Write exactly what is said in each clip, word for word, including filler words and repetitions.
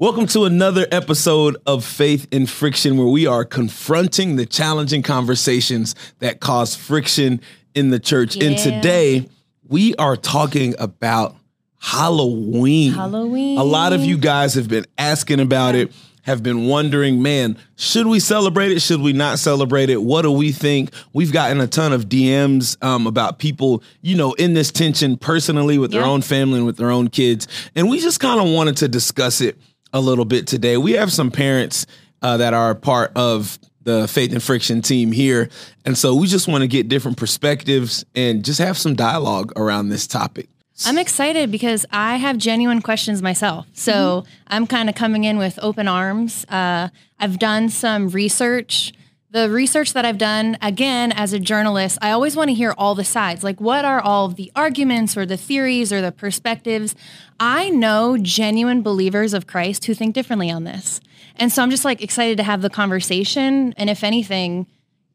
Welcome to another episode of Faith in Friction, where we are confronting the challenging conversations that cause friction in the church. Yeah. And today we are talking about Halloween. Halloween. A lot of you guys have been asking about it, have been wondering, man, should we celebrate it? Should we not celebrate it? What do we think? We've gotten a ton of D Ms um, about people, you know, in this tension personally with yeah. their own family and with their own kids. And we just kind of wanted to discuss it a little bit today. We have some parents uh, that are part of the Faith and Friction team here. And so we just want to get different perspectives and just have some dialogue around this topic. I'm excited because I have genuine questions myself. So mm-hmm. I'm kind of coming in with open arms. Uh, I've done some research. The research that I've done, again, as a journalist, I always want to hear all the sides. Like, what are all the arguments or the theories or the perspectives? I know genuine believers of Christ who think differently on this. And so I'm just like excited to have the conversation. And if anything,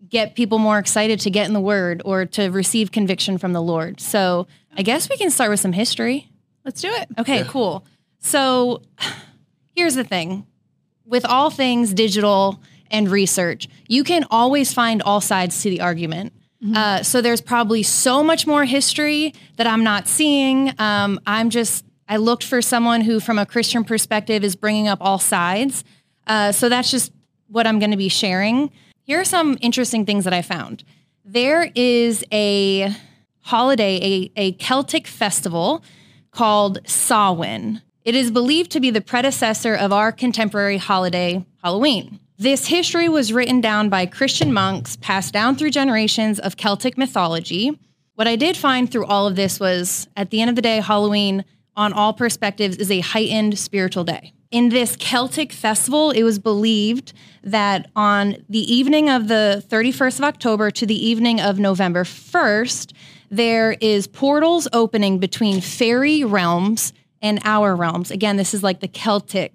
get people more excited to get in the word or to receive conviction from the Lord. So I guess we can start with some history. Let's do it. Okay, yeah. Cool. So here's the thing. With all things digital and research, you can always find all sides to the argument. Mm-hmm. Uh, so there's probably so much more history that I'm not seeing. Um, I'm just, I looked for someone who from a Christian perspective is bringing up all sides. Uh, so that's just what I'm going to be sharing. Here are some interesting things that I found. There is a holiday, a, a Celtic festival called Samhain. It is believed to be the predecessor of our contemporary holiday, Halloween. This history was written down by Christian monks, passed down through generations of Celtic mythology. What I did find through all of this was, at the end of the day, Halloween, on all perspectives, is a heightened spiritual day. In this Celtic festival, it was believed that on the evening of the thirty-first of October to the evening of November first, there is portals opening between fairy realms and our realms. Again, this is like the Celtic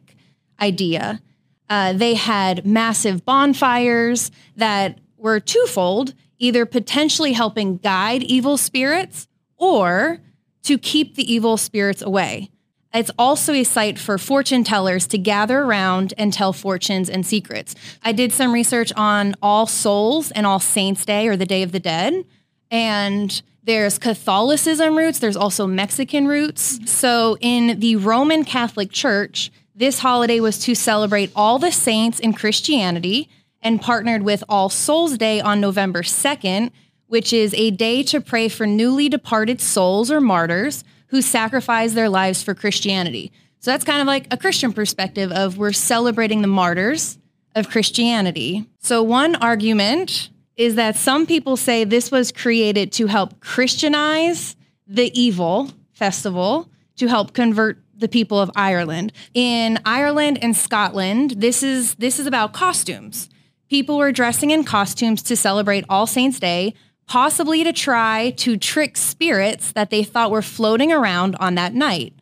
idea. Uh, they had massive bonfires that were twofold, either potentially helping guide evil spirits or to keep the evil spirits away. It's also a site for fortune tellers to gather around and tell fortunes and secrets. I did some research on All Souls and All Saints Day, or the Day of the Dead. And there's Catholicism roots. There's also Mexican roots. So in the Roman Catholic Church, this holiday was to celebrate all the saints in Christianity and partnered with All Souls Day on November second, which is a day to pray for newly departed souls or martyrs who sacrificed their lives for Christianity. So that's kind of like a Christian perspective of we're celebrating the martyrs of Christianity. So one argument is that some people say this was created to help Christianize the evil festival, to help convert the people of Ireland. In Ireland and Scotland, this is this is about costumes. People were dressing in costumes to celebrate All Saints Day, possibly to try to trick spirits that they thought were floating around on that night.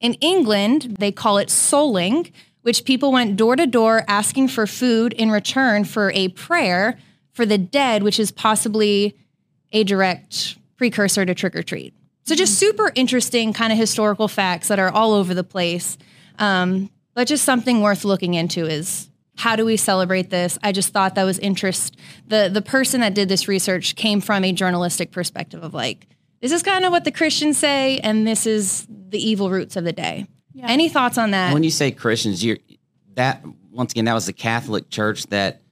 In England, they call it souling, which people went door to door asking for food in return for a prayer for the dead, which is possibly a direct precursor to trick or treat. So just super interesting kind of historical facts that are all over the place. Um, but just something worth looking into is, how do we celebrate this? I just thought that was interest. The the person that did this research came from a journalistic perspective of like, this is kind of what the Christians say, and this is the evil roots of the day. Yeah. Any thoughts on that? When you say Christians, you're, that once again, that was the Catholic Church that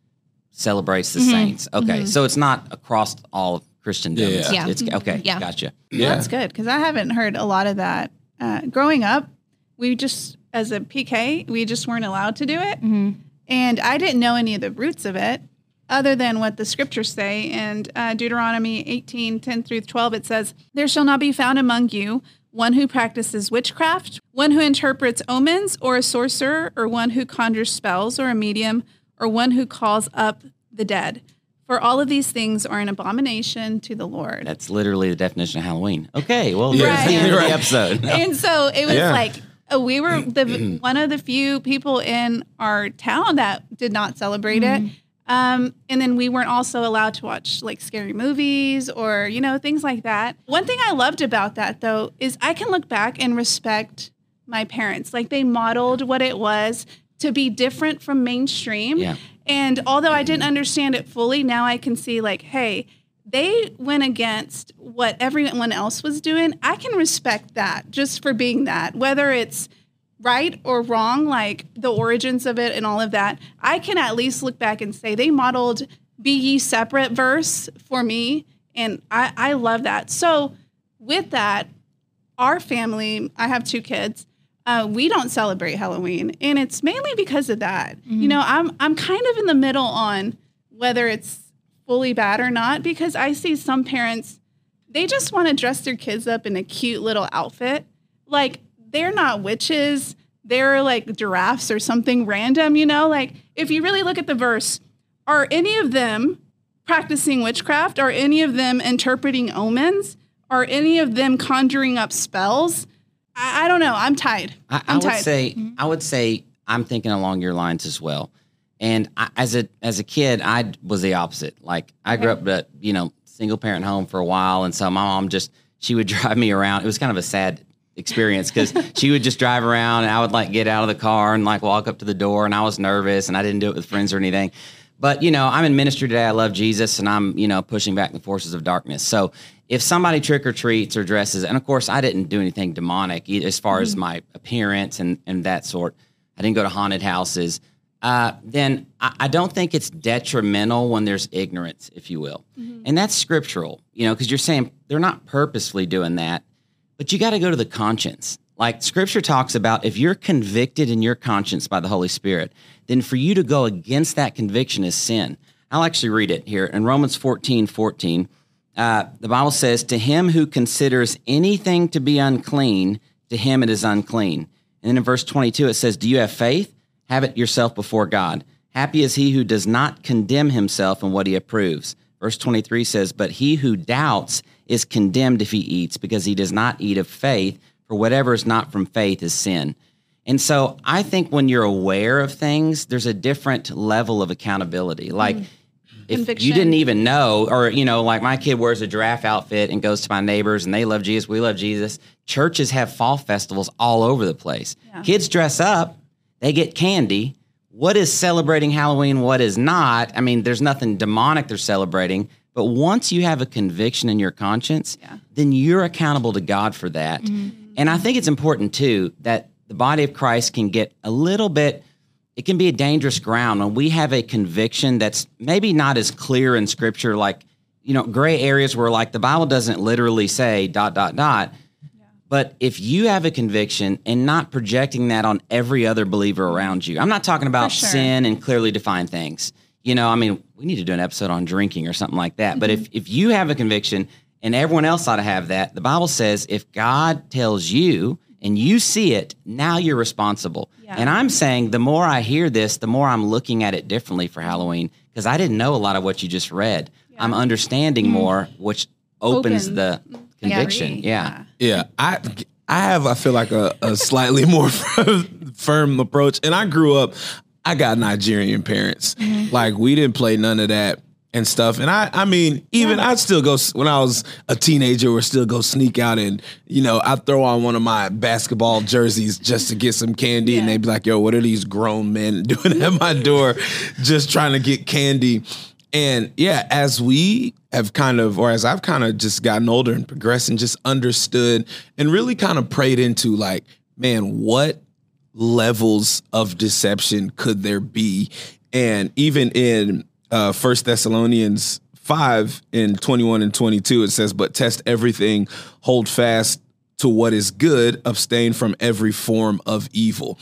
celebrates the mm-hmm. saints. Okay, mm-hmm. so it's not across all of Christendom. Yeah. Yeah. It's, okay, yeah. Gotcha. Yeah. That's good, because I haven't heard a lot of that. Uh, growing up, we just, as a P K, we just weren't allowed to do it. Mm-hmm. And I didn't know any of the roots of it other than what the scriptures say. And uh, Deuteronomy eighteen, ten through twelve, it says, "There shall not be found among you one who practices witchcraft, one who interprets omens, or a sorcerer, or one who conjures spells, or a medium, or one who calls up the dead. For all of these things are an abomination to the Lord." That's literally the definition of Halloween. Okay, well, right. There's the right. episode. No. And so it was yeah. like, Uh, we were the one of the few people in our town that did not celebrate mm-hmm. it. Um, and then we weren't also allowed to watch like scary movies or, you know, things like that. One thing I loved about that, though, is I can look back and respect my parents. Like, they modeled what it was to be different from mainstream. Yeah. And although I didn't understand it fully, now I can see, like, hey, they went against what everyone else was doing. I can respect that just for being that, whether it's right or wrong, like the origins of it and all of that. I can at least look back and say they modeled be ye separate verse for me. And I, I love that. So with that, our family, I have two kids. Uh, we don't celebrate Halloween, and it's mainly because of that. Mm-hmm. You know, I'm I'm kind of in the middle on whether it's fully bad or not, because I see some parents, they just want to dress their kids up in a cute little outfit. Like, they're not witches. They're like giraffes or something random, you know? Like, if you really look at the verse, are any of them practicing witchcraft? Are any of them interpreting omens? Are any of them conjuring up spells? I don't know. I'm tied. I, I'm I would tied. say mm-hmm. I would say I'm thinking along your lines as well. And I, as a as a kid, I was the opposite. Like, I grew okay. up at, you know, single parent home for a while, and so my mom just she would drive me around. It was kind of a sad experience because she would just drive around, and I would like get out of the car and like walk up to the door, and I was nervous, and I didn't do it with friends or anything. But, you know, I'm in ministry today. I love Jesus, and I'm, you know, pushing back the forces of darkness. So if somebody trick-or-treats or dresses, and, of course, I didn't do anything demonic as far as my appearance and, and that sort. I didn't go to haunted houses. Uh, then I, I don't think it's detrimental when there's ignorance, if you will. Mm-hmm. And that's scriptural, you know, because you're saying they're not purposely doing that. But you got to go to the conscience. Like, Scripture talks about, if you're convicted in your conscience by the Holy Spirit, then for you to go against that conviction is sin. I'll actually read it here. In Romans fourteen fourteen, uh, the Bible says, to him who considers anything to be unclean, to him it is unclean. And then in verse twenty-two, it says, do you have faith? Have it yourself before God. Happy is he who does not condemn himself in what he approves. Verse twenty-three says, but he who doubts is condemned if he eats, because he does not eat of faith, for whatever is not from faith is sin. And so I think when you're aware of things, there's a different level of accountability. Like, mm. if Conviction. You didn't even know, or, you know, like my kid wears a giraffe outfit and goes to my neighbors, and they love Jesus, we love Jesus. Churches have fall festivals all over the place. Yeah. Kids dress up, they get candy. What is celebrating Halloween? What is not? I mean, there's nothing demonic they're celebrating. But once you have a conviction in your conscience, yeah. then you're accountable to God for that. Mm. And I think it's important, too, that the body of Christ can get a little bit, it can be a dangerous ground when we have a conviction that's maybe not as clear in Scripture, like, you know, gray areas where, like, the Bible doesn't literally say dot, dot, dot. Yeah. But if you have a conviction and not projecting that on every other believer around you, I'm not talking about sure. sin and clearly defined things. You know, I mean, we need to do an episode on drinking or something like that. Mm-hmm. But if, if you have a conviction, and everyone else ought to have that. The Bible says if God tells you and you see it, now you're responsible. Yeah. And I'm saying the more I hear this, the more I'm looking at it differently for Halloween, because I didn't know a lot of what you just read. Yeah. I'm understanding mm-hmm. more, which opens Open. the conviction. Yeah. Yeah. yeah. I I have, I feel like, a, a slightly more firm approach. And I grew up, I got Nigerian parents. Mm-hmm. Like, we didn't play none of that and stuff. And I, I mean, even yeah. I'd still go, when I was a teenager, or still go sneak out and, you know, I'd throw on one of my basketball jerseys just to get some candy. Yeah. And they'd be like, yo, what are these grown men doing at my door just trying to get candy? And yeah, as we have kind of, or as I've kind of just gotten older and progressed and just understood and really kind of prayed into, like, man, what levels of deception could there be? And even in Uh, First Thessalonians five in twenty-one and twenty-two, it says, but test everything, hold fast to what is good, abstain from every form of evil.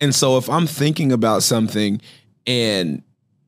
And so if I'm thinking about something and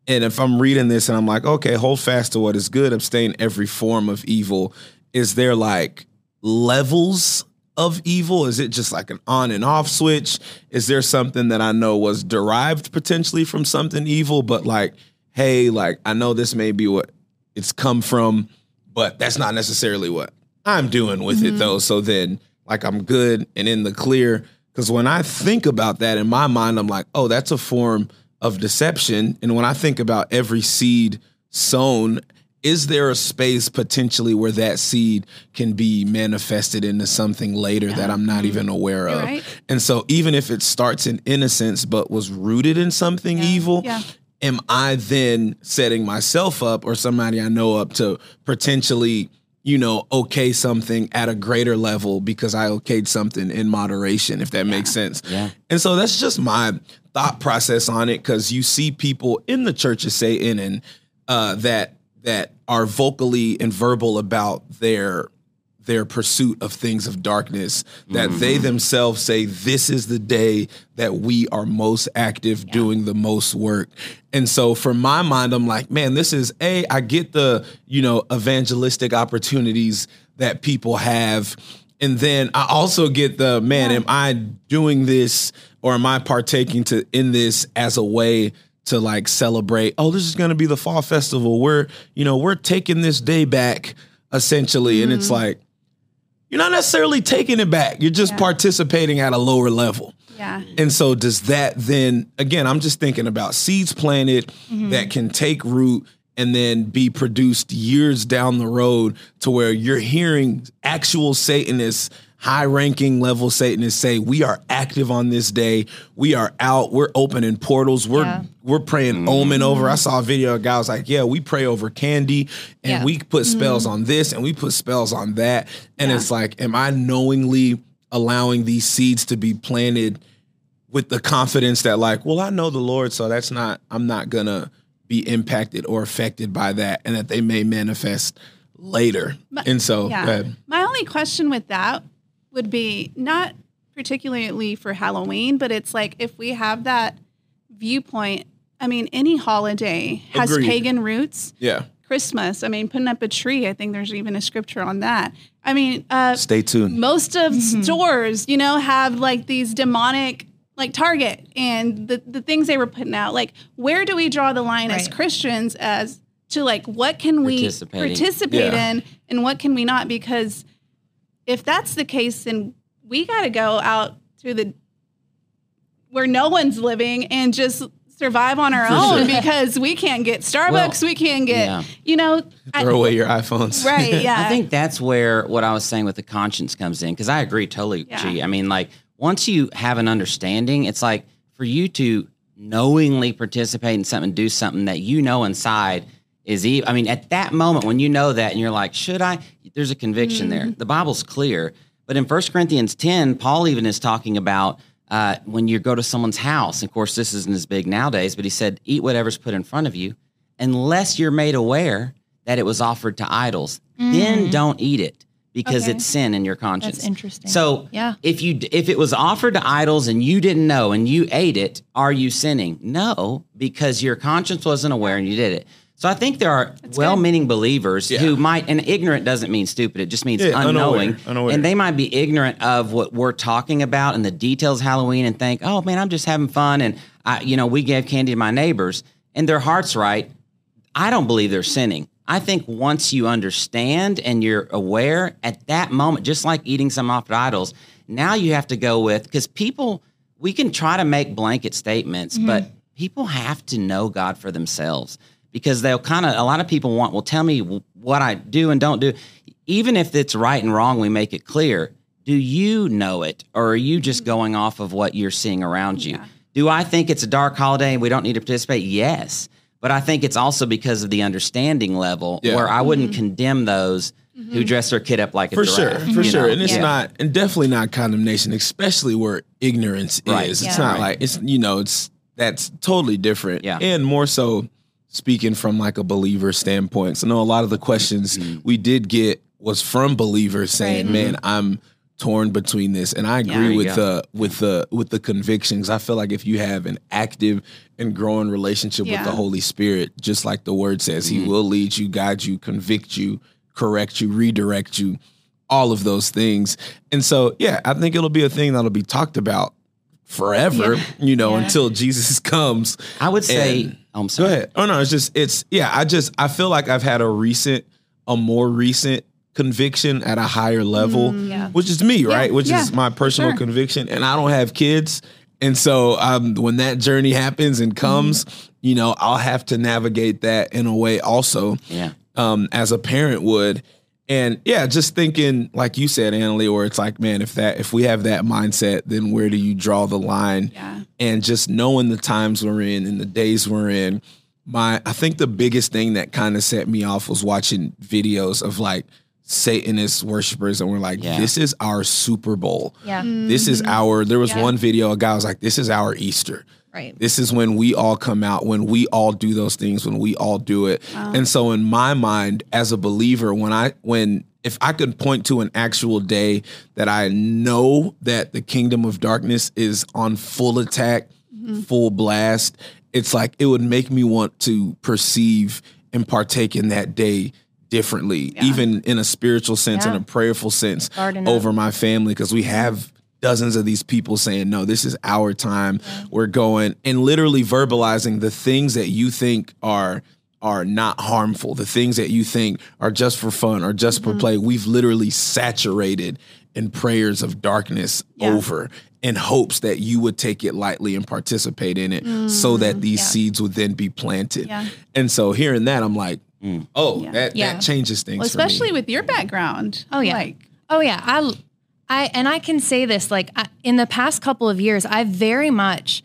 and if I'm reading this and I'm like, okay, hold fast to what is good, abstain every form of evil, is there like levels of evil? Is it just like an on and off switch? Is there something that I know was derived potentially from something evil, but like, hey, like, I know this may be what it's come from, but that's not necessarily what I'm doing with mm-hmm. it, though. So then, like, I'm good and in the clear. Because when I think about that in my mind, I'm like, oh, that's a form of deception. And when I think about every seed sown is there a space potentially where that seed can be manifested into something later that I'm not even aware of? Right. And so even if it starts in innocence but was rooted in something yeah. evil, yeah. am I then setting myself up or somebody I know up to potentially, you know, okay something at a greater level because I okayed something in moderation, if that yeah. makes sense? Yeah. And so that's just my thought process on it, because you see people in the Church of Satan and uh, that that are vocally and verbal about their their pursuit of things of darkness, that mm-hmm. they themselves say, this is the day that we are most active yeah. doing the most work. And so for my mind, I'm like, man, this is a, I get the, you know, evangelistic opportunities that people have. And then I also get the, man, yeah. am I doing this or am I partaking to in this as a way to like celebrate, oh, this is going to be the fall festival. We're, you know, we're taking this day back essentially. Mm-hmm. And it's like, you're not necessarily taking it back. You're just yeah. participating at a lower level. Yeah. And so does that then, again, I'm just thinking about seeds planted mm-hmm. that can take root and then be produced years down the road to where you're hearing actual Satanists, high-ranking level Satanists say, we are active on this day. We are out. We're opening portals. We're yeah. we're praying mm-hmm. omen over. I saw a video of a guy was like, yeah, we pray over candy, and yeah. we put spells mm-hmm. on this, and we put spells on that. And yeah. it's like, am I knowingly allowing these seeds to be planted with the confidence that like, well, I know the Lord, so that's not, I'm not going to be impacted or affected by that, and that they may manifest later. But, and so yeah. go ahead. My only question with that would be not particularly for Halloween, but it's like if we have that viewpoint, I mean, any holiday has Agreed. Pagan roots. Yeah. Christmas, I mean, putting up a tree, I think there's even a scripture on that. I mean, uh, stay tuned. Most of mm-hmm. stores, you know, have like these demonic, like Target and the, the things they were putting out. Like, where do we draw the line right. as Christians as to like, what can we participate yeah. in and what can we not? Because if that's the case, then we got to go out to the where no one's living and just survive on our For own sure. because we can't get Starbucks. Well, we can't get, yeah. you know. Throw I, away your iPhones. Right, yeah. I think that's where what I was saying with the conscience comes in, because I agree totally, yeah. G. I mean, like, once you have an understanding, it's like for you to knowingly participate in something, do something that you know inside is evil. I mean, at that moment when you know that and you're like, should I? There's a conviction there. The Bible's clear. But in First Corinthians ten, Paul even is talking about uh, when you go to someone's house. Of course, this isn't as big nowadays, but he said, eat whatever's put in front of you, unless you're made aware that it was offered to idols. Mm. Then don't eat it, because okay. it's sin in your conscience. That's interesting. So yeah. if you if it was offered to idols and you didn't know and you ate it, are you sinning? No, because your conscience wasn't aware and you did it. So I think there are That's well-meaning good. Believers yeah. who might, and ignorant doesn't mean stupid, it just means yeah, unknowing, unaware, unaware. And they might be ignorant of what we're talking about and the details of Halloween and think, oh man, I'm just having fun, and I, you know, we gave candy to my neighbors, and their heart's right. I don't believe they're sinning. I think once you understand and you're aware at that moment, just like eating some off idols, now you have to go with, because people, we can try to make blanket statements, mm-hmm. but people have to know God for themselves. Because they'll kind of, a lot of people want, well, tell me what I do and don't do. Even if it's right and wrong, we make it clear. Do you know it? Or are you just going off of what you're seeing around you? Yeah. Do I think it's a dark holiday and we don't need to participate? Yes. But I think it's also because of the understanding level yeah. where I wouldn't mm-hmm. condemn those mm-hmm. who dress their kid up like for a giraffe. For sure, for sure. Know? And it's yeah. not, and definitely not condemnation, especially where ignorance right. is. Yeah. It's not right. like, it's, you know, it's, that's totally different. Yeah. And more so, speaking from like a believer standpoint. So I know a lot of the questions mm-hmm. we did get was from believers saying, right. man, mm-hmm. I'm torn between this. And I agree yeah, with the uh, with the uh, with the convictions. I feel like if you have an active and growing relationship yeah. with the Holy Spirit, just like the word says, mm-hmm. he will lead you, guide you, convict you, correct you, redirect you, all of those things. And so, yeah, I think it'll be a thing that'll be talked about forever, yeah. you know, yeah. until Jesus comes. I would say, and, oh, I'm sorry. Go ahead. Oh no, it's just, it's, yeah, I just, I feel like I've had a recent, a more recent conviction at a higher level, mm, yeah. which is me, yeah, right? Which yeah, is my personal sure. conviction. And I don't have kids. And so um, when that journey happens and comes, mm. you know, I'll have to navigate that in a way also. Yeah. um, as a parent would. And yeah, just thinking, like you said, Annalee, or it's like, man, if that, if we have that mindset, then where do you draw the line? Yeah. And just knowing the times we're in and the days we're in, my, I think the biggest thing that kind of set me off was watching videos of like Satanist worshipers, and we're like, yeah. this is our Super Bowl. Yeah. Mm-hmm. This is our, there was yeah. one video, a guy was like, this is our Easter. Right. This is when we all come out, when we all do those things, when we all do it. Wow. And so in my mind, as a believer, when I, when, if I could point to an actual day that I know that the kingdom of darkness is on full attack, mm-hmm. full blast, it's like, it would make me want to perceive and partake in that day differently, yeah. even in a spiritual sense, yeah. in a prayerful sense, over my family, because we have dozens of these people saying, no, this is our time. We're going and literally verbalizing the things that you think are are not harmful, the things that you think are just for fun or just mm-hmm. for play. We've literally saturated in prayers of darkness yeah. over in hopes that you would take it lightly and participate in it mm-hmm. so that these yeah. seeds would then be planted. Yeah. And so hearing that, I'm like, mm. oh, yeah. That, yeah. that changes things. Well, especially for me. With your background. Oh, yeah. Like, oh, yeah. I I, and I can say this, like I, in the past couple of years, I very much,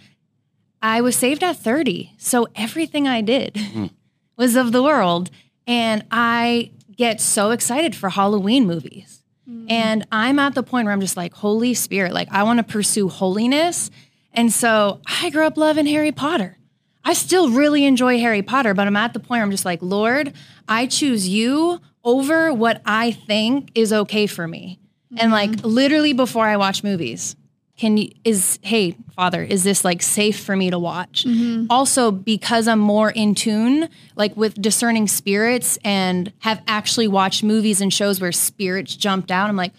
I was saved at thirty. So everything I did mm. was of the world. And I get so excited for Halloween movies. Mm. And I'm at the point where I'm just like, Holy Spirit, like I want to pursue holiness. And so I grew up loving Harry Potter. I still really enjoy Harry Potter, but I'm at the point where I'm just like, Lord, I choose you over what I think is okay for me. And like mm-hmm. literally before I watch movies, can you, is, hey, Father, is this like safe for me to watch? Mm-hmm. Also, because I'm more in tune, like with discerning spirits and have actually watched movies and shows where spirits jumped out. I'm like,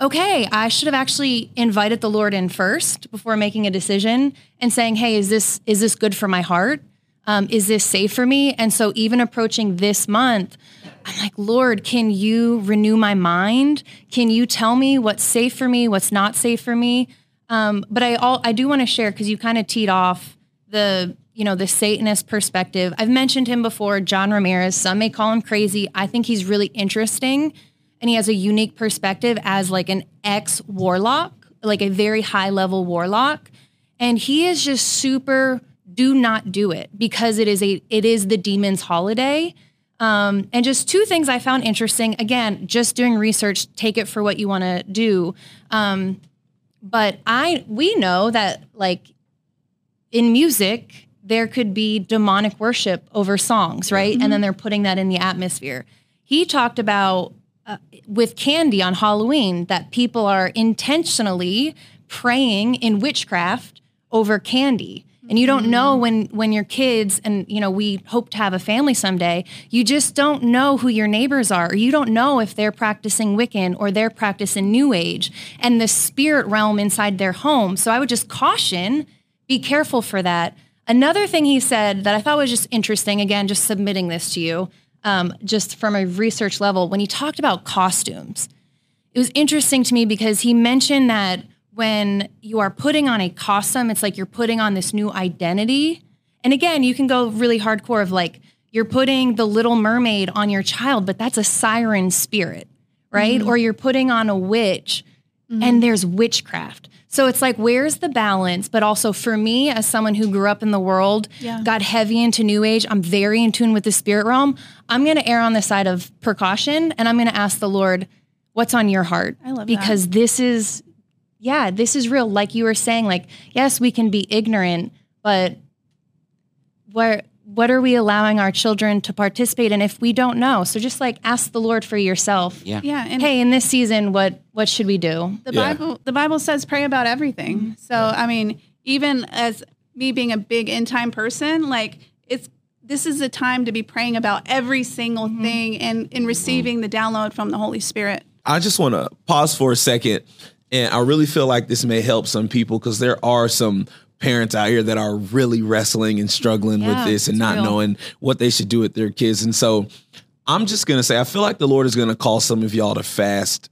okay, I should have actually invited the Lord in first before making a decision and saying, hey, is this, is this good for my heart? Um, is this safe for me? And so even approaching this month, I'm like, Lord, can you renew my mind? Can you tell me what's safe for me, what's not safe for me? Um, but I all I do want to share, because you kind of teed off the, you know, the Satanist perspective. I've mentioned him before, John Ramirez. Some may call him crazy. I think he's really interesting, and he has a unique perspective as like an ex-warlock, like a very high-level warlock. And he is just super do not do it, because it is a it is the demon's holiday. Um, and just two things I found interesting. Again, just doing research, take it for what you want to do. Um, but I, we know that like in music, there could be demonic worship over songs, right? Mm-hmm. And then they're putting that in the atmosphere. He talked about uh, with candy on Halloween, that people are intentionally praying in witchcraft over candy. And you don't know when, when your kids, and, you know, we hope to have a family someday, you just don't know who your neighbors are. Or you don't know if they're practicing Wiccan or they're practicing New Age and the spirit realm inside their home. So I would just caution, be careful for that. Another thing he said that I thought was just interesting, again, just submitting this to you, um, just from a research level, when he talked about costumes, it was interesting to me because he mentioned that when you are putting on a costume, it's like you're putting on this new identity. And again, you can go really hardcore of like, you're putting the Little Mermaid on your child, but that's a siren spirit, right? Mm-hmm. Or you're putting on a witch mm-hmm. and there's witchcraft. So it's like, where's the balance? But also for me, as someone who grew up in the world, yeah. got heavy into New Age, I'm very in tune with the spirit realm. I'm going to err on the side of precaution, and I'm going to ask the Lord, what's on your heart? I love because that. this is... Yeah, this is real. Like you were saying, like, yes, we can be ignorant, but what, what are we allowing our children to participate in if we don't know? So just like ask the Lord for yourself. Yeah. yeah and hey, in this season, what, what should we do? The yeah. Bible, the Bible says pray about everything. Mm-hmm. So, yeah. I mean, even as me being a big end time person, like it's, this is a time to be praying about every single mm-hmm. thing and in receiving mm-hmm. the download from the Holy Spirit. I just want to pause for a second. And I really feel like this may help some people, because there are some parents out here that are really wrestling and struggling yeah, with this and not real. knowing what they should do with their kids. And so I'm just going to say, I feel like the Lord is going to call some of y'all to fast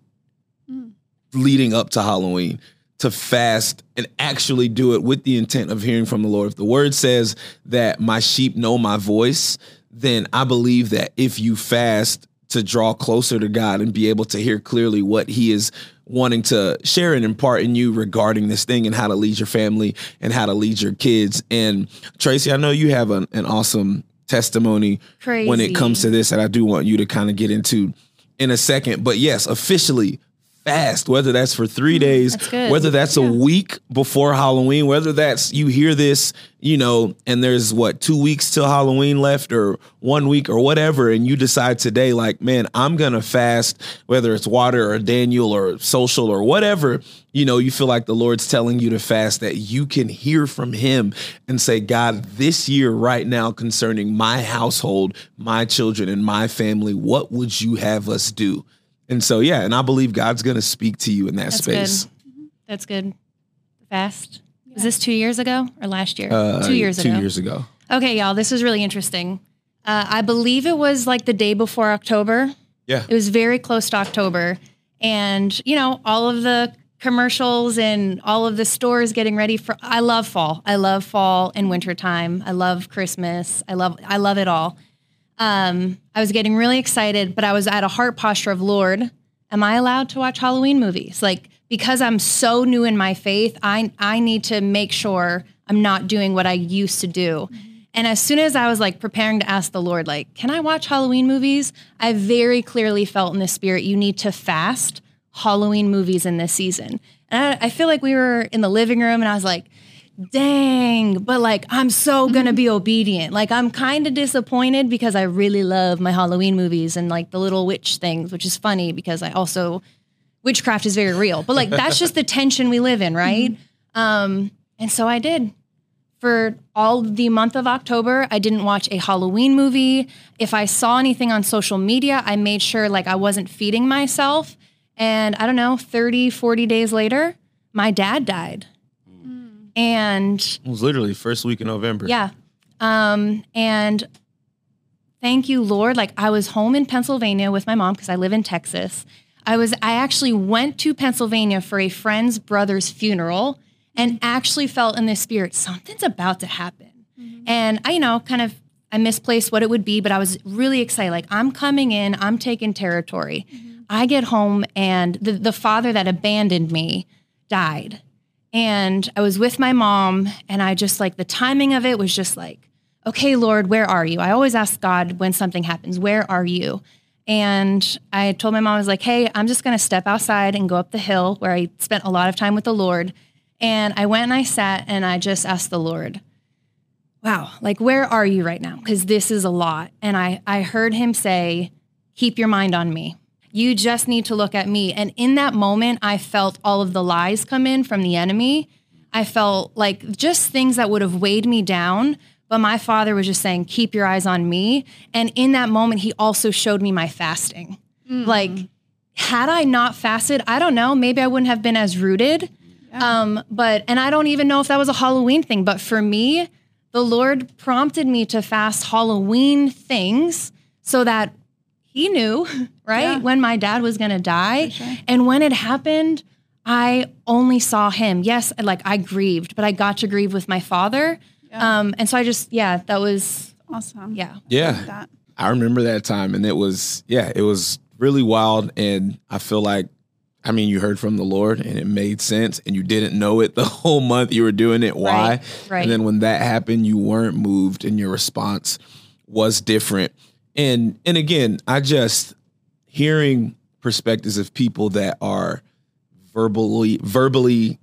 mm. leading up to Halloween, to fast and actually do it with the intent of hearing from the Lord. If the word says that my sheep know my voice, then I believe that if you fast to draw closer to God and be able to hear clearly what he is wanting to share and impart in you regarding this thing and how to lead your family and how to lead your kids. And Tracy, I know you have an, an awesome testimony Crazy. when it comes to this that I do want you to kind of get into in a second. But yes, officially fast, whether that's for three days, that's whether that's yeah. a week before Halloween, whether that's you hear this, you know, and there's what, two weeks till Halloween left or one week or whatever. And you decide today, like, man, I'm going to fast, whether it's water or Daniel or social or whatever, you know, you feel like the Lord's telling you to fast, that you can hear from him and say, God, this year right now concerning my household, my children and my family, what would you have us do? And so, yeah, and I believe God's going to speak to you in that That's space. Good. That's good. Fast. Yeah. Was this two years ago or last year? Uh, two years two ago. Two years ago. Okay, y'all, this is really interesting. Uh, I believe it was like the day before October. Yeah. It was very close to October. And, you know, all of the commercials and all of the stores getting ready for, I love fall. I love fall and wintertime. I love Christmas. I love, I love it all. Um, I was getting really excited, but I was at a heart posture of, Lord, am I allowed to watch Halloween movies? Like, because I'm so new in my faith, I, I need to make sure I'm not doing what I used to do. Mm-hmm. And as soon as I was like preparing to ask the Lord, like, can I watch Halloween movies? I very clearly felt in the spirit, you need to fast Halloween movies in this season. And I, I feel like we were in the living room and I was like, dang, but like, I'm so going to be obedient. Like, I'm kind of disappointed because I really love my Halloween movies and like the little witch things, which is funny because I also, witchcraft is very real, but like, that's just the tension we live in. Right. Mm-hmm. Um, and so I did for all the month of October. I didn't watch a Halloween movie. If I saw anything on social media, I made sure like I wasn't feeding myself. And I don't know, thirty, forty days later, my dad died. And it was literally first week in November. Yeah. Um, and thank you, Lord. Like I was home in Pennsylvania with my mom because I live in Texas. I was, I actually went to Pennsylvania for a friend's brother's funeral and actually felt in the spirit, something's about to happen. Mm-hmm. And I, you know, kind of, I misplaced what it would be, but I was really excited. Like I'm coming in, I'm taking territory. Mm-hmm. I get home and the, the father that abandoned me died. And I was with my mom and I just like the timing of it was just like, okay, Lord, where are you? I always ask God when something happens, where are you? And I told my mom, I was like, hey, I'm just going to step outside and go up the hill where I spent a lot of time with the Lord. And I went and I sat and I just asked the Lord, wow, like, where are you right now? Because this is a lot. And I, I heard him say, keep your mind on me. You just need to look at me. And in that moment, I felt all of the lies come in from the enemy. I felt like just things that would have weighed me down. But my father was just saying, keep your eyes on me. And in that moment, he also showed me my fasting. Mm. Like, had I not fasted, I don't know, maybe I wouldn't have been as rooted. Yeah. Um, but, and I don't even know if that was a Halloween thing. But for me, the Lord prompted me to fast Halloween things so that he knew, right, yeah. when my dad was going to die. Sure. And when it happened, I only saw him. Yes, like I grieved, but I got to grieve with my father. Yeah. Um, and so I just, yeah, that was awesome. Yeah. Yeah. I, I remember that time and it was, yeah, it was really wild. And I feel like, I mean, you heard from the Lord and it made sense and you didn't know it the whole month you were doing it. Why? Right, right. And then when that happened, you weren't moved and your response was different. And and again, I just hearing perspectives of people that are verbally, verbally,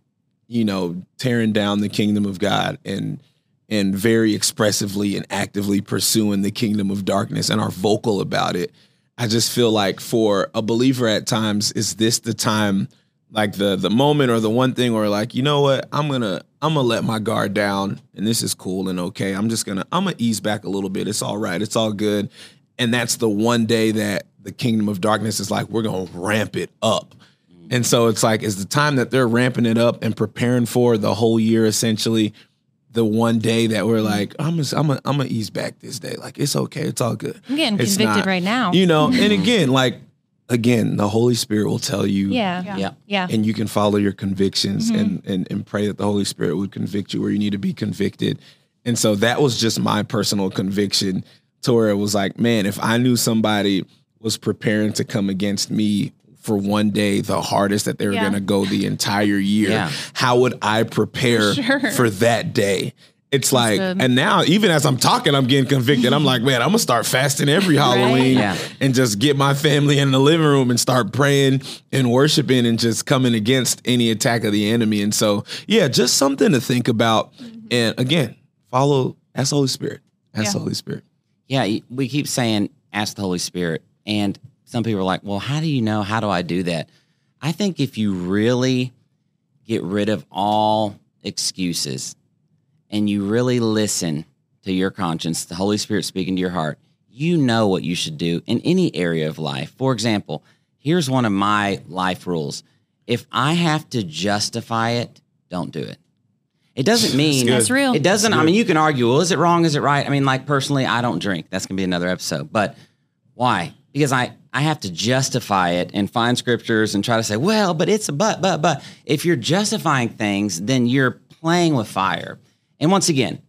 you know, tearing down the kingdom of God and and very expressively and actively pursuing the kingdom of darkness and are vocal about it. I just feel like for a believer at times, is this the time, like the the moment or the one thing or like, you know what, I'm going to I'm going to let my guard down and this is cool and okay. I'm just going to I'm going to ease back a little bit. It's all right. It's all good. And that's the one day that the kingdom of darkness is like, we're going to ramp it up. And so it's like, is the time that they're ramping it up and preparing for the whole year, essentially the one day that we're like, I'm going I'm to I'm ease back this day. Like, it's okay. It's all good. I'm getting it's convicted not, right now. You know, and again, like, again, the Holy Spirit will tell you. Yeah. Yeah. yeah. And you can follow your convictions mm-hmm. and, and, and pray that the Holy Spirit would convict you where you need to be convicted. And so that was just my personal conviction to where it was like, man, if I knew somebody was preparing to come against me for one day, the hardest that they were yeah. going to go the entire year, yeah. how would I prepare sure. for that day? It's like, and now even as I'm talking, I'm getting convicted. I'm like, man, I'm gonna start fasting every Halloween right? yeah. and just get my family in the living room and start praying and worshiping and just coming against any attack of the enemy. And so, yeah, just something to think about. Mm-hmm. And again, follow, ask the Holy Spirit, ask yeah. the Holy Spirit. Yeah. We keep saying, ask the Holy Spirit. And some people are like, well, how do you know? How do I do that? I think if you really get rid of all excuses and you really listen to your conscience, the Holy Spirit speaking to your heart, you know what you should do in any area of life. For example, here's one of my life rules. If I have to justify it, don't do it. It doesn't mean that's real. It doesn't. I mean, you can argue, well, is it wrong? Is it right? I mean, like personally, I don't drink. That's going to be another episode. But why? Because I, I have to justify it and find scriptures and try to say, well, but it's a but, but, but. If you're justifying things, then you're playing with fire. And once again,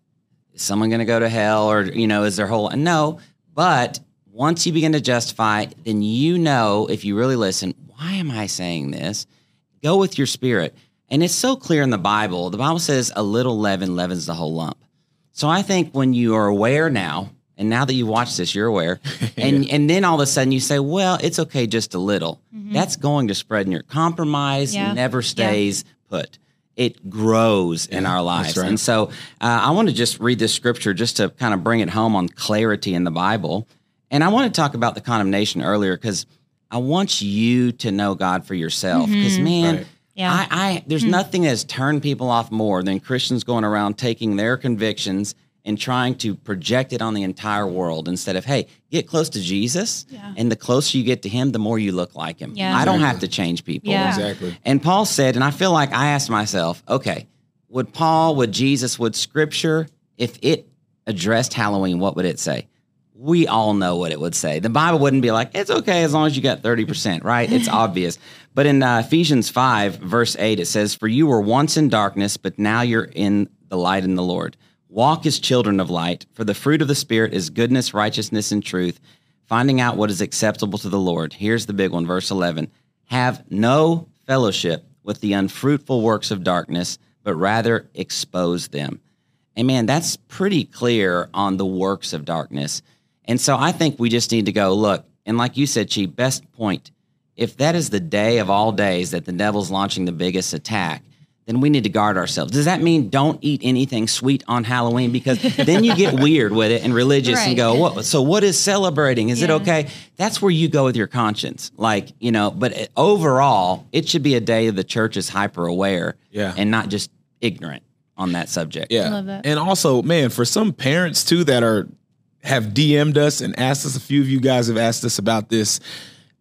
is someone going to go to hell or, you know, is their whole, no. But once you begin to justify, then you know, if you really listen, why am I saying this? Go with your spirit. And it's so clear in the Bible. The Bible says a little leaven leavens the whole lump. So I think when you are aware now, and now that you've watched this, you're aware. And yeah. and then all of a sudden you say, well, it's okay just a little. Mm-hmm. That's going to spread in your compromise. Yeah. Never stays yeah. put. It grows yeah, in our lives. Right. And so uh, I want to just read this scripture just to kind of bring it home on clarity in the Bible. And I want to talk about the condemnation earlier because I want you to know God for yourself. Because, mm-hmm. man, right. yeah. I, I there's mm-hmm. nothing that has turned people off more than Christians going around taking their convictions and trying to project it on the entire world instead of, hey, get close to Jesus, yeah. and the closer you get to him, the more you look like him. Yeah. Exactly. I don't have to change people. Yeah. Exactly. And Paul said, and I feel like I asked myself, okay, would Paul, would Jesus, would Scripture, if it addressed Halloween, what would it say? We all know what it would say. The Bible wouldn't be like, it's okay as long as you got thirty percent, right? It's obvious. But in uh, Ephesians five, verse eight, it says, for you were once in darkness, but now you're in the light in the Lord. Walk as children of light, for the fruit of the Spirit is goodness, righteousness, and truth, finding out what is acceptable to the Lord. Here's the big one, verse eleven. Have no fellowship with the unfruitful works of darkness, but rather expose them. And man, that's pretty clear on the works of darkness. And so I think we just need to go, look, and like you said, Chi, best point, if that is the day of all days that the devil's launching the biggest attack, then we need to guard ourselves. Does that mean don't eat anything sweet on Halloween? Because then you get weird with it and religious right. and go, what? So what is celebrating? Is yeah. it okay? That's where you go with your conscience. Like, you know, but overall, it should be a day the church is hyper aware yeah. and not just ignorant on that subject. Yeah. I love that. And also, man, for some parents too that are have D M'd us and asked us, a few of you guys have asked us about this.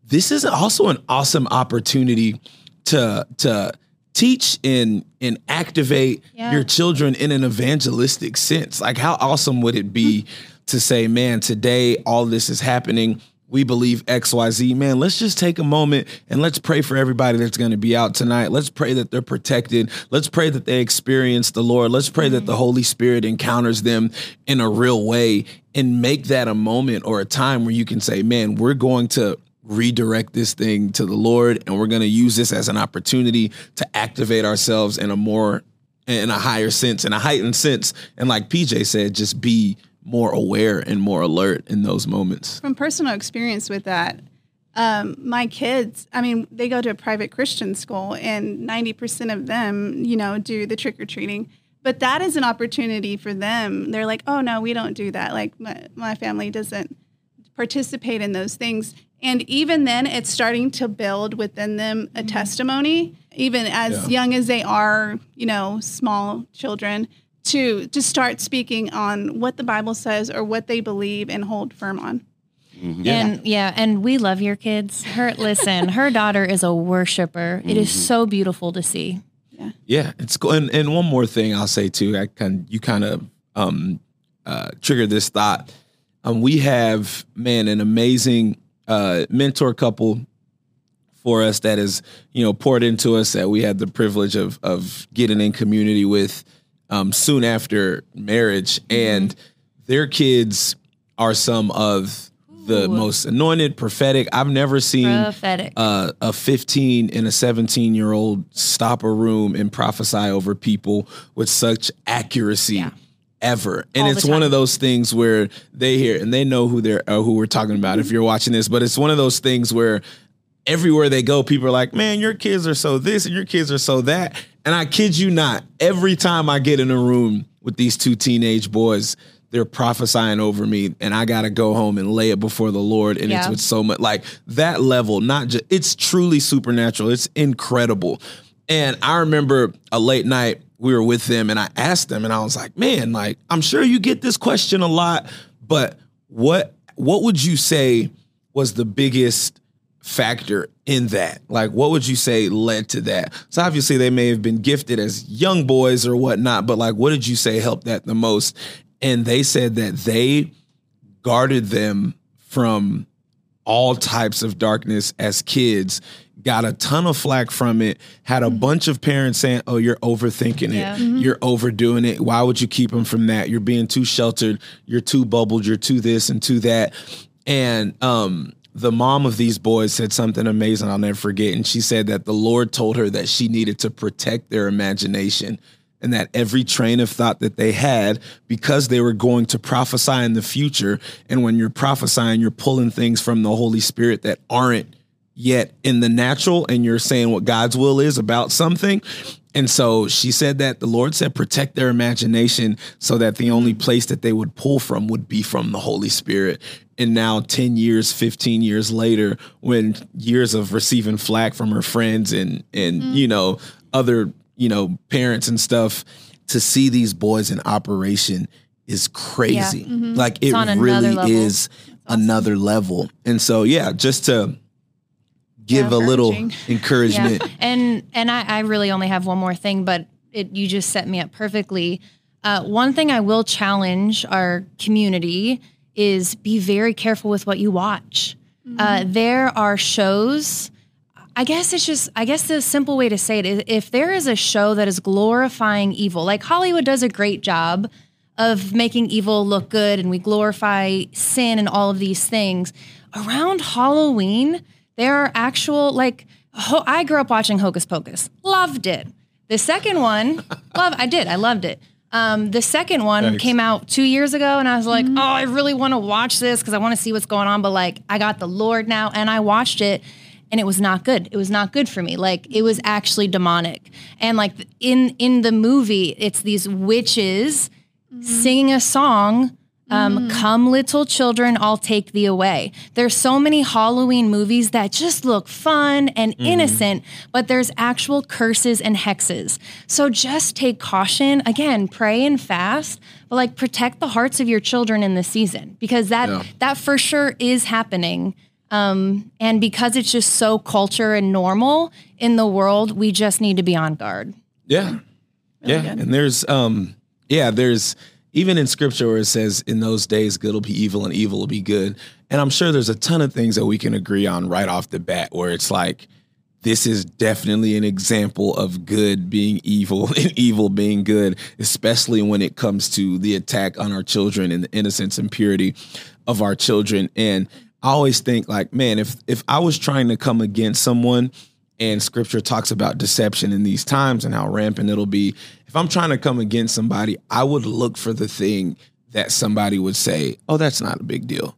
This is also an awesome opportunity to, to, teach and and activate yeah. your children in an evangelistic sense. Like, how awesome would it be to say, man, today all this is happening. We believe X, Y, Z. Man, let's just take a moment and let's pray for everybody that's going to be out tonight. Let's pray that they're protected. Let's pray that they experience the Lord. Let's pray mm-hmm. that the Holy Spirit encounters them in a real way, and make that a moment or a time where you can say, man, we're going to redirect this thing to the Lord, and we're going to use this as an opportunity to activate ourselves in a more, in a higher sense, in a heightened sense. And like P J said, just be more aware and more alert in those moments. From personal experience with that, um, my kids, I mean, they go to a private Christian school, and ninety percent of them, you know, do the trick-or-treating. But that is an opportunity for them. They're like, oh, no, we don't do that. Like, my, my family doesn't participate in those things. And even then, it's starting to build within them a mm-hmm. testimony, even as yeah. young as they are, you know, small children, to to start speaking on what the Bible says or what they believe and hold firm on. Mm-hmm. Yeah. And yeah, and we love your kids. Her listen, her daughter is a worshiper. Mm-hmm. It is so beautiful to see. Yeah, yeah, it's cool. And, and one more thing I'll say too. I can you kind of um, uh, trigger this thought. Um, we have, man, an amazing Uh, mentor couple for us that is, you know, poured into us, that we had the privilege of of getting in community with um, soon after marriage, mm-hmm. and their kids are some of the Ooh. most anointed, prophetic. I've never seen uh, a fifteen and a seventeen year old stop a room and prophesy over people with such accuracy yeah. ever. And All it's one of those things where they hear and they know who they're uh, who we're talking about mm-hmm. if you're watching this. But it's one of those things where everywhere they go, people are like, man, your kids are so this and your kids are so that. And I kid you not, every time I get in a room with these two teenage boys, they're prophesying over me and I got to go home and lay it before the Lord. And yeah. it's with so much like that level, not just, it's truly supernatural. It's incredible. And I remember a late night we were with them and I asked them and I was like, man, like, I'm sure you get this question a lot, but what, what would you say was the biggest factor in that? Like, what would you say led to that? So obviously they may have been gifted as young boys or whatnot, but like, what did you say helped that the most? And they said that they guarded them from all types of darkness as kids, got a ton of flack from it, had a mm-hmm. bunch of parents saying, oh, you're overthinking yeah. it. Mm-hmm. You're overdoing it. Why would you keep them from that? You're being too sheltered. You're too bubbled. You're too this and too that. And um, the mom of these boys said something amazing I'll never forget. And she said that the Lord told her that she needed to protect their imagination, and that every train of thought that they had, because they were going to prophesy in the future. And when you're prophesying, you're pulling things from the Holy Spirit that aren't yet in the natural, and you're saying what God's will is about something. And so she said that the Lord said, protect their imagination so that the only place that they would pull from would be from the Holy Spirit. And now ten years, fifteen years later, when years of receiving flack from her friends and, and mm. you know, other you know, parents and stuff, to see these boys in operation is crazy. Yeah. Mm-hmm. Like it really is another level. And so, yeah, just to give yeah, a little encouragement. Yeah. And, and I, I really only have one more thing, but it, you just set me up perfectly. Uh, one thing I will challenge our community is be very careful with what you watch. Mm-hmm. Uh, there are shows, I guess it's just, I guess the simple way to say it is, if there is a show that is glorifying evil, like Hollywood does a great job of making evil look good and we glorify sin and all of these things. Around Halloween, there are actual, like, ho- I grew up watching Hocus Pocus. Loved it. The second one, love, I did, I loved it. Um, the second one Thanks. came out two years ago and I was like, mm-hmm. oh, I really want to watch this because I want to see what's going on. But like, I got the Lord now and I watched it. And it was not good. It was not good for me. Like it was actually demonic. And like in, in the movie, it's these witches mm-hmm. singing a song, um, mm-hmm. come little children, I'll take thee away. There's so many Halloween movies that just look fun and mm-hmm. innocent, but there's actual curses and hexes. So just take caution. Again, pray and fast, but like protect the hearts of your children in this season, because that, yeah. that for sure is happening. Um, and because it's just so culture and normal in the world, we just need to be on guard. Yeah. Really yeah. Good. And there's, um, yeah, there's even in scripture where it says in those days, good will be evil and evil will be good. And I'm sure there's a ton of things that we can agree on right off the bat where it's like, this is definitely an example of good being evil and evil being good, especially when it comes to the attack on our children and the innocence and purity of our children. And I always think like, man, if if I was trying to come against someone, and scripture talks about deception in these times and how rampant it'll be. If I'm trying to come against somebody, I would look for the thing that somebody would say, oh, that's not a big deal.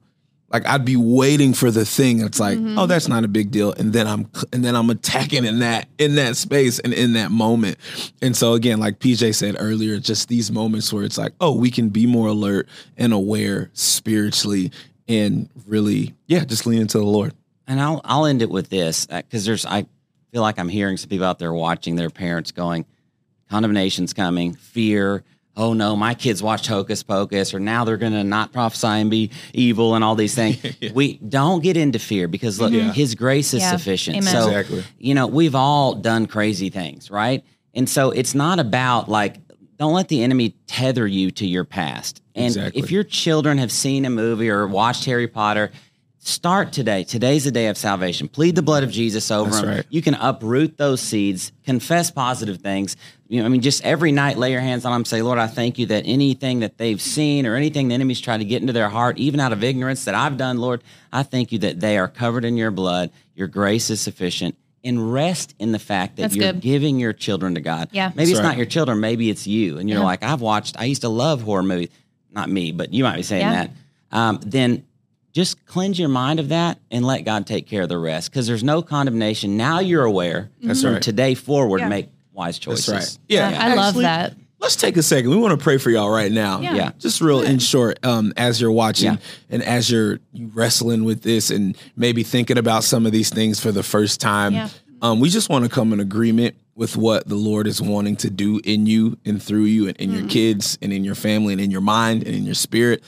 Like I'd be waiting for the thing that's like, mm-hmm. oh, that's not a big deal. And then I'm and then I'm attacking in that in that space and in that moment. And so, again, like P J said earlier, just these moments where it's like, oh, we can be more alert and aware spiritually. And really, yeah, just lean into the Lord. And I'll I'll end it with this, because there's I feel like I'm hearing some people out there watching their parents going, condemnation's coming, fear. Oh no, my kids watched Hocus Pocus, or now they're going to not prophesy and be evil and all these things. yeah. We don't get into fear because look, yeah. His grace is yeah. sufficient. Amen. So exactly. you know we've all done crazy things, right? And so it's not about like. Don't let the enemy tether you to your past. And exactly. if your children have seen a movie or watched Harry Potter, Start today. Today's the day of salvation. Plead the blood of Jesus over That's them. Right. You can uproot those seeds, confess positive things. You know, I mean, just every night, lay your hands on them, say, Lord, I thank you that anything that they've seen or anything the enemy's tried to get into their heart, even out of ignorance that I've done, Lord, I thank you that they are covered in your blood. Your grace is sufficient. And rest in the fact that That's you're good. giving your children to God. Yeah. Maybe That's it's right. not your children. Maybe it's you. And you're yeah. like, I've watched, I used to love horror movies. Not me, but you might be saying yeah. that. Um, then just cleanse your mind of that and let God take care of the rest, because there's no condemnation. Now you're aware. That's mm-hmm. right. Today forward, yeah. make wise choices. That's right. Yeah. yeah. I Actually, love that. Let's take a second. We want to pray for y'all right now. Yeah. yeah. Just real in short, um, as you're watching yeah. and as you're wrestling with this and maybe thinking about some of these things for the first time, yeah. um, we just want to come in agreement with what the Lord is wanting to do in you and through you and in mm. your kids and in your family and in your mind and in your spirit.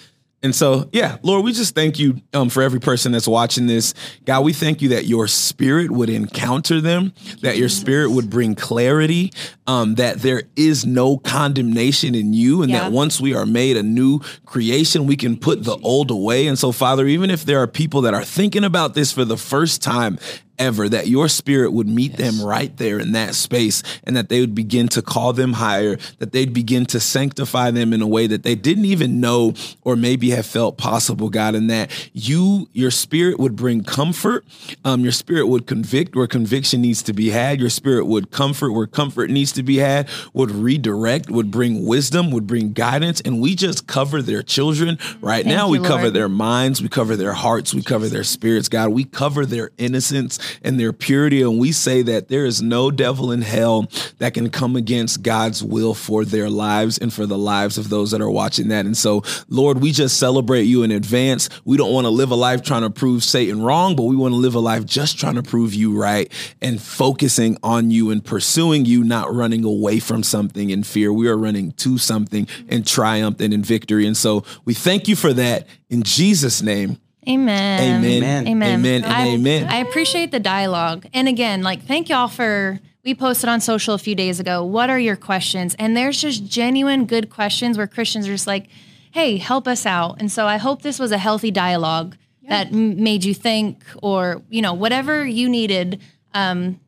And so, yeah, Lord, we just thank you um, for every person that's watching this. God, we thank you that your spirit would encounter them, that your spirit would bring clarity, um, that there is no condemnation in you, and yeah. that once we are made a new creation, we can put the old away. And so, Father, even if there are people that are thinking about this for the first time ever, that your spirit would meet yes. them right there in that space, and that they would begin to call them higher, that they'd begin to sanctify them in a way that they didn't even know or maybe have felt possible, God, and that you, your spirit would bring comfort. Um, your spirit would convict where conviction needs to be had. Your spirit would comfort where comfort needs to be had, would redirect, would bring wisdom, would bring guidance. And we just cover their children right Thank now. You, we Lord. cover their minds. We cover their hearts. We cover their spirits, God. We cover their innocence and their purity. And we say that there is no devil in hell that can come against God's will for their lives and for the lives of those that are watching that. And so, Lord, we just celebrate you in advance. We don't want to live a life trying to prove Satan wrong, but we want to live a life just trying to prove you right and focusing on you and pursuing you, not running away from something in fear. We are running to something in triumph and in victory. And so we thank you for that in Jesus' name. Amen. Amen. Amen. Amen. And I, amen. I appreciate the dialogue. And again, like, thank y'all for, we posted on social a few days ago, what are your questions? And there's just genuine good questions where Christians are just like, hey, help us out. And so I hope this was a healthy dialogue yeah. that m- made you think, or, you know, whatever you needed. Um,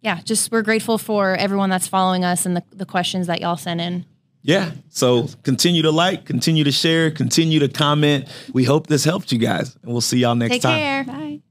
yeah, just we're grateful for everyone that's following us and the, the questions that y'all sent in. Yeah. So continue to like, continue to share, continue to comment. We hope this helped you guys, and we'll see y'all next time. Take care. Bye.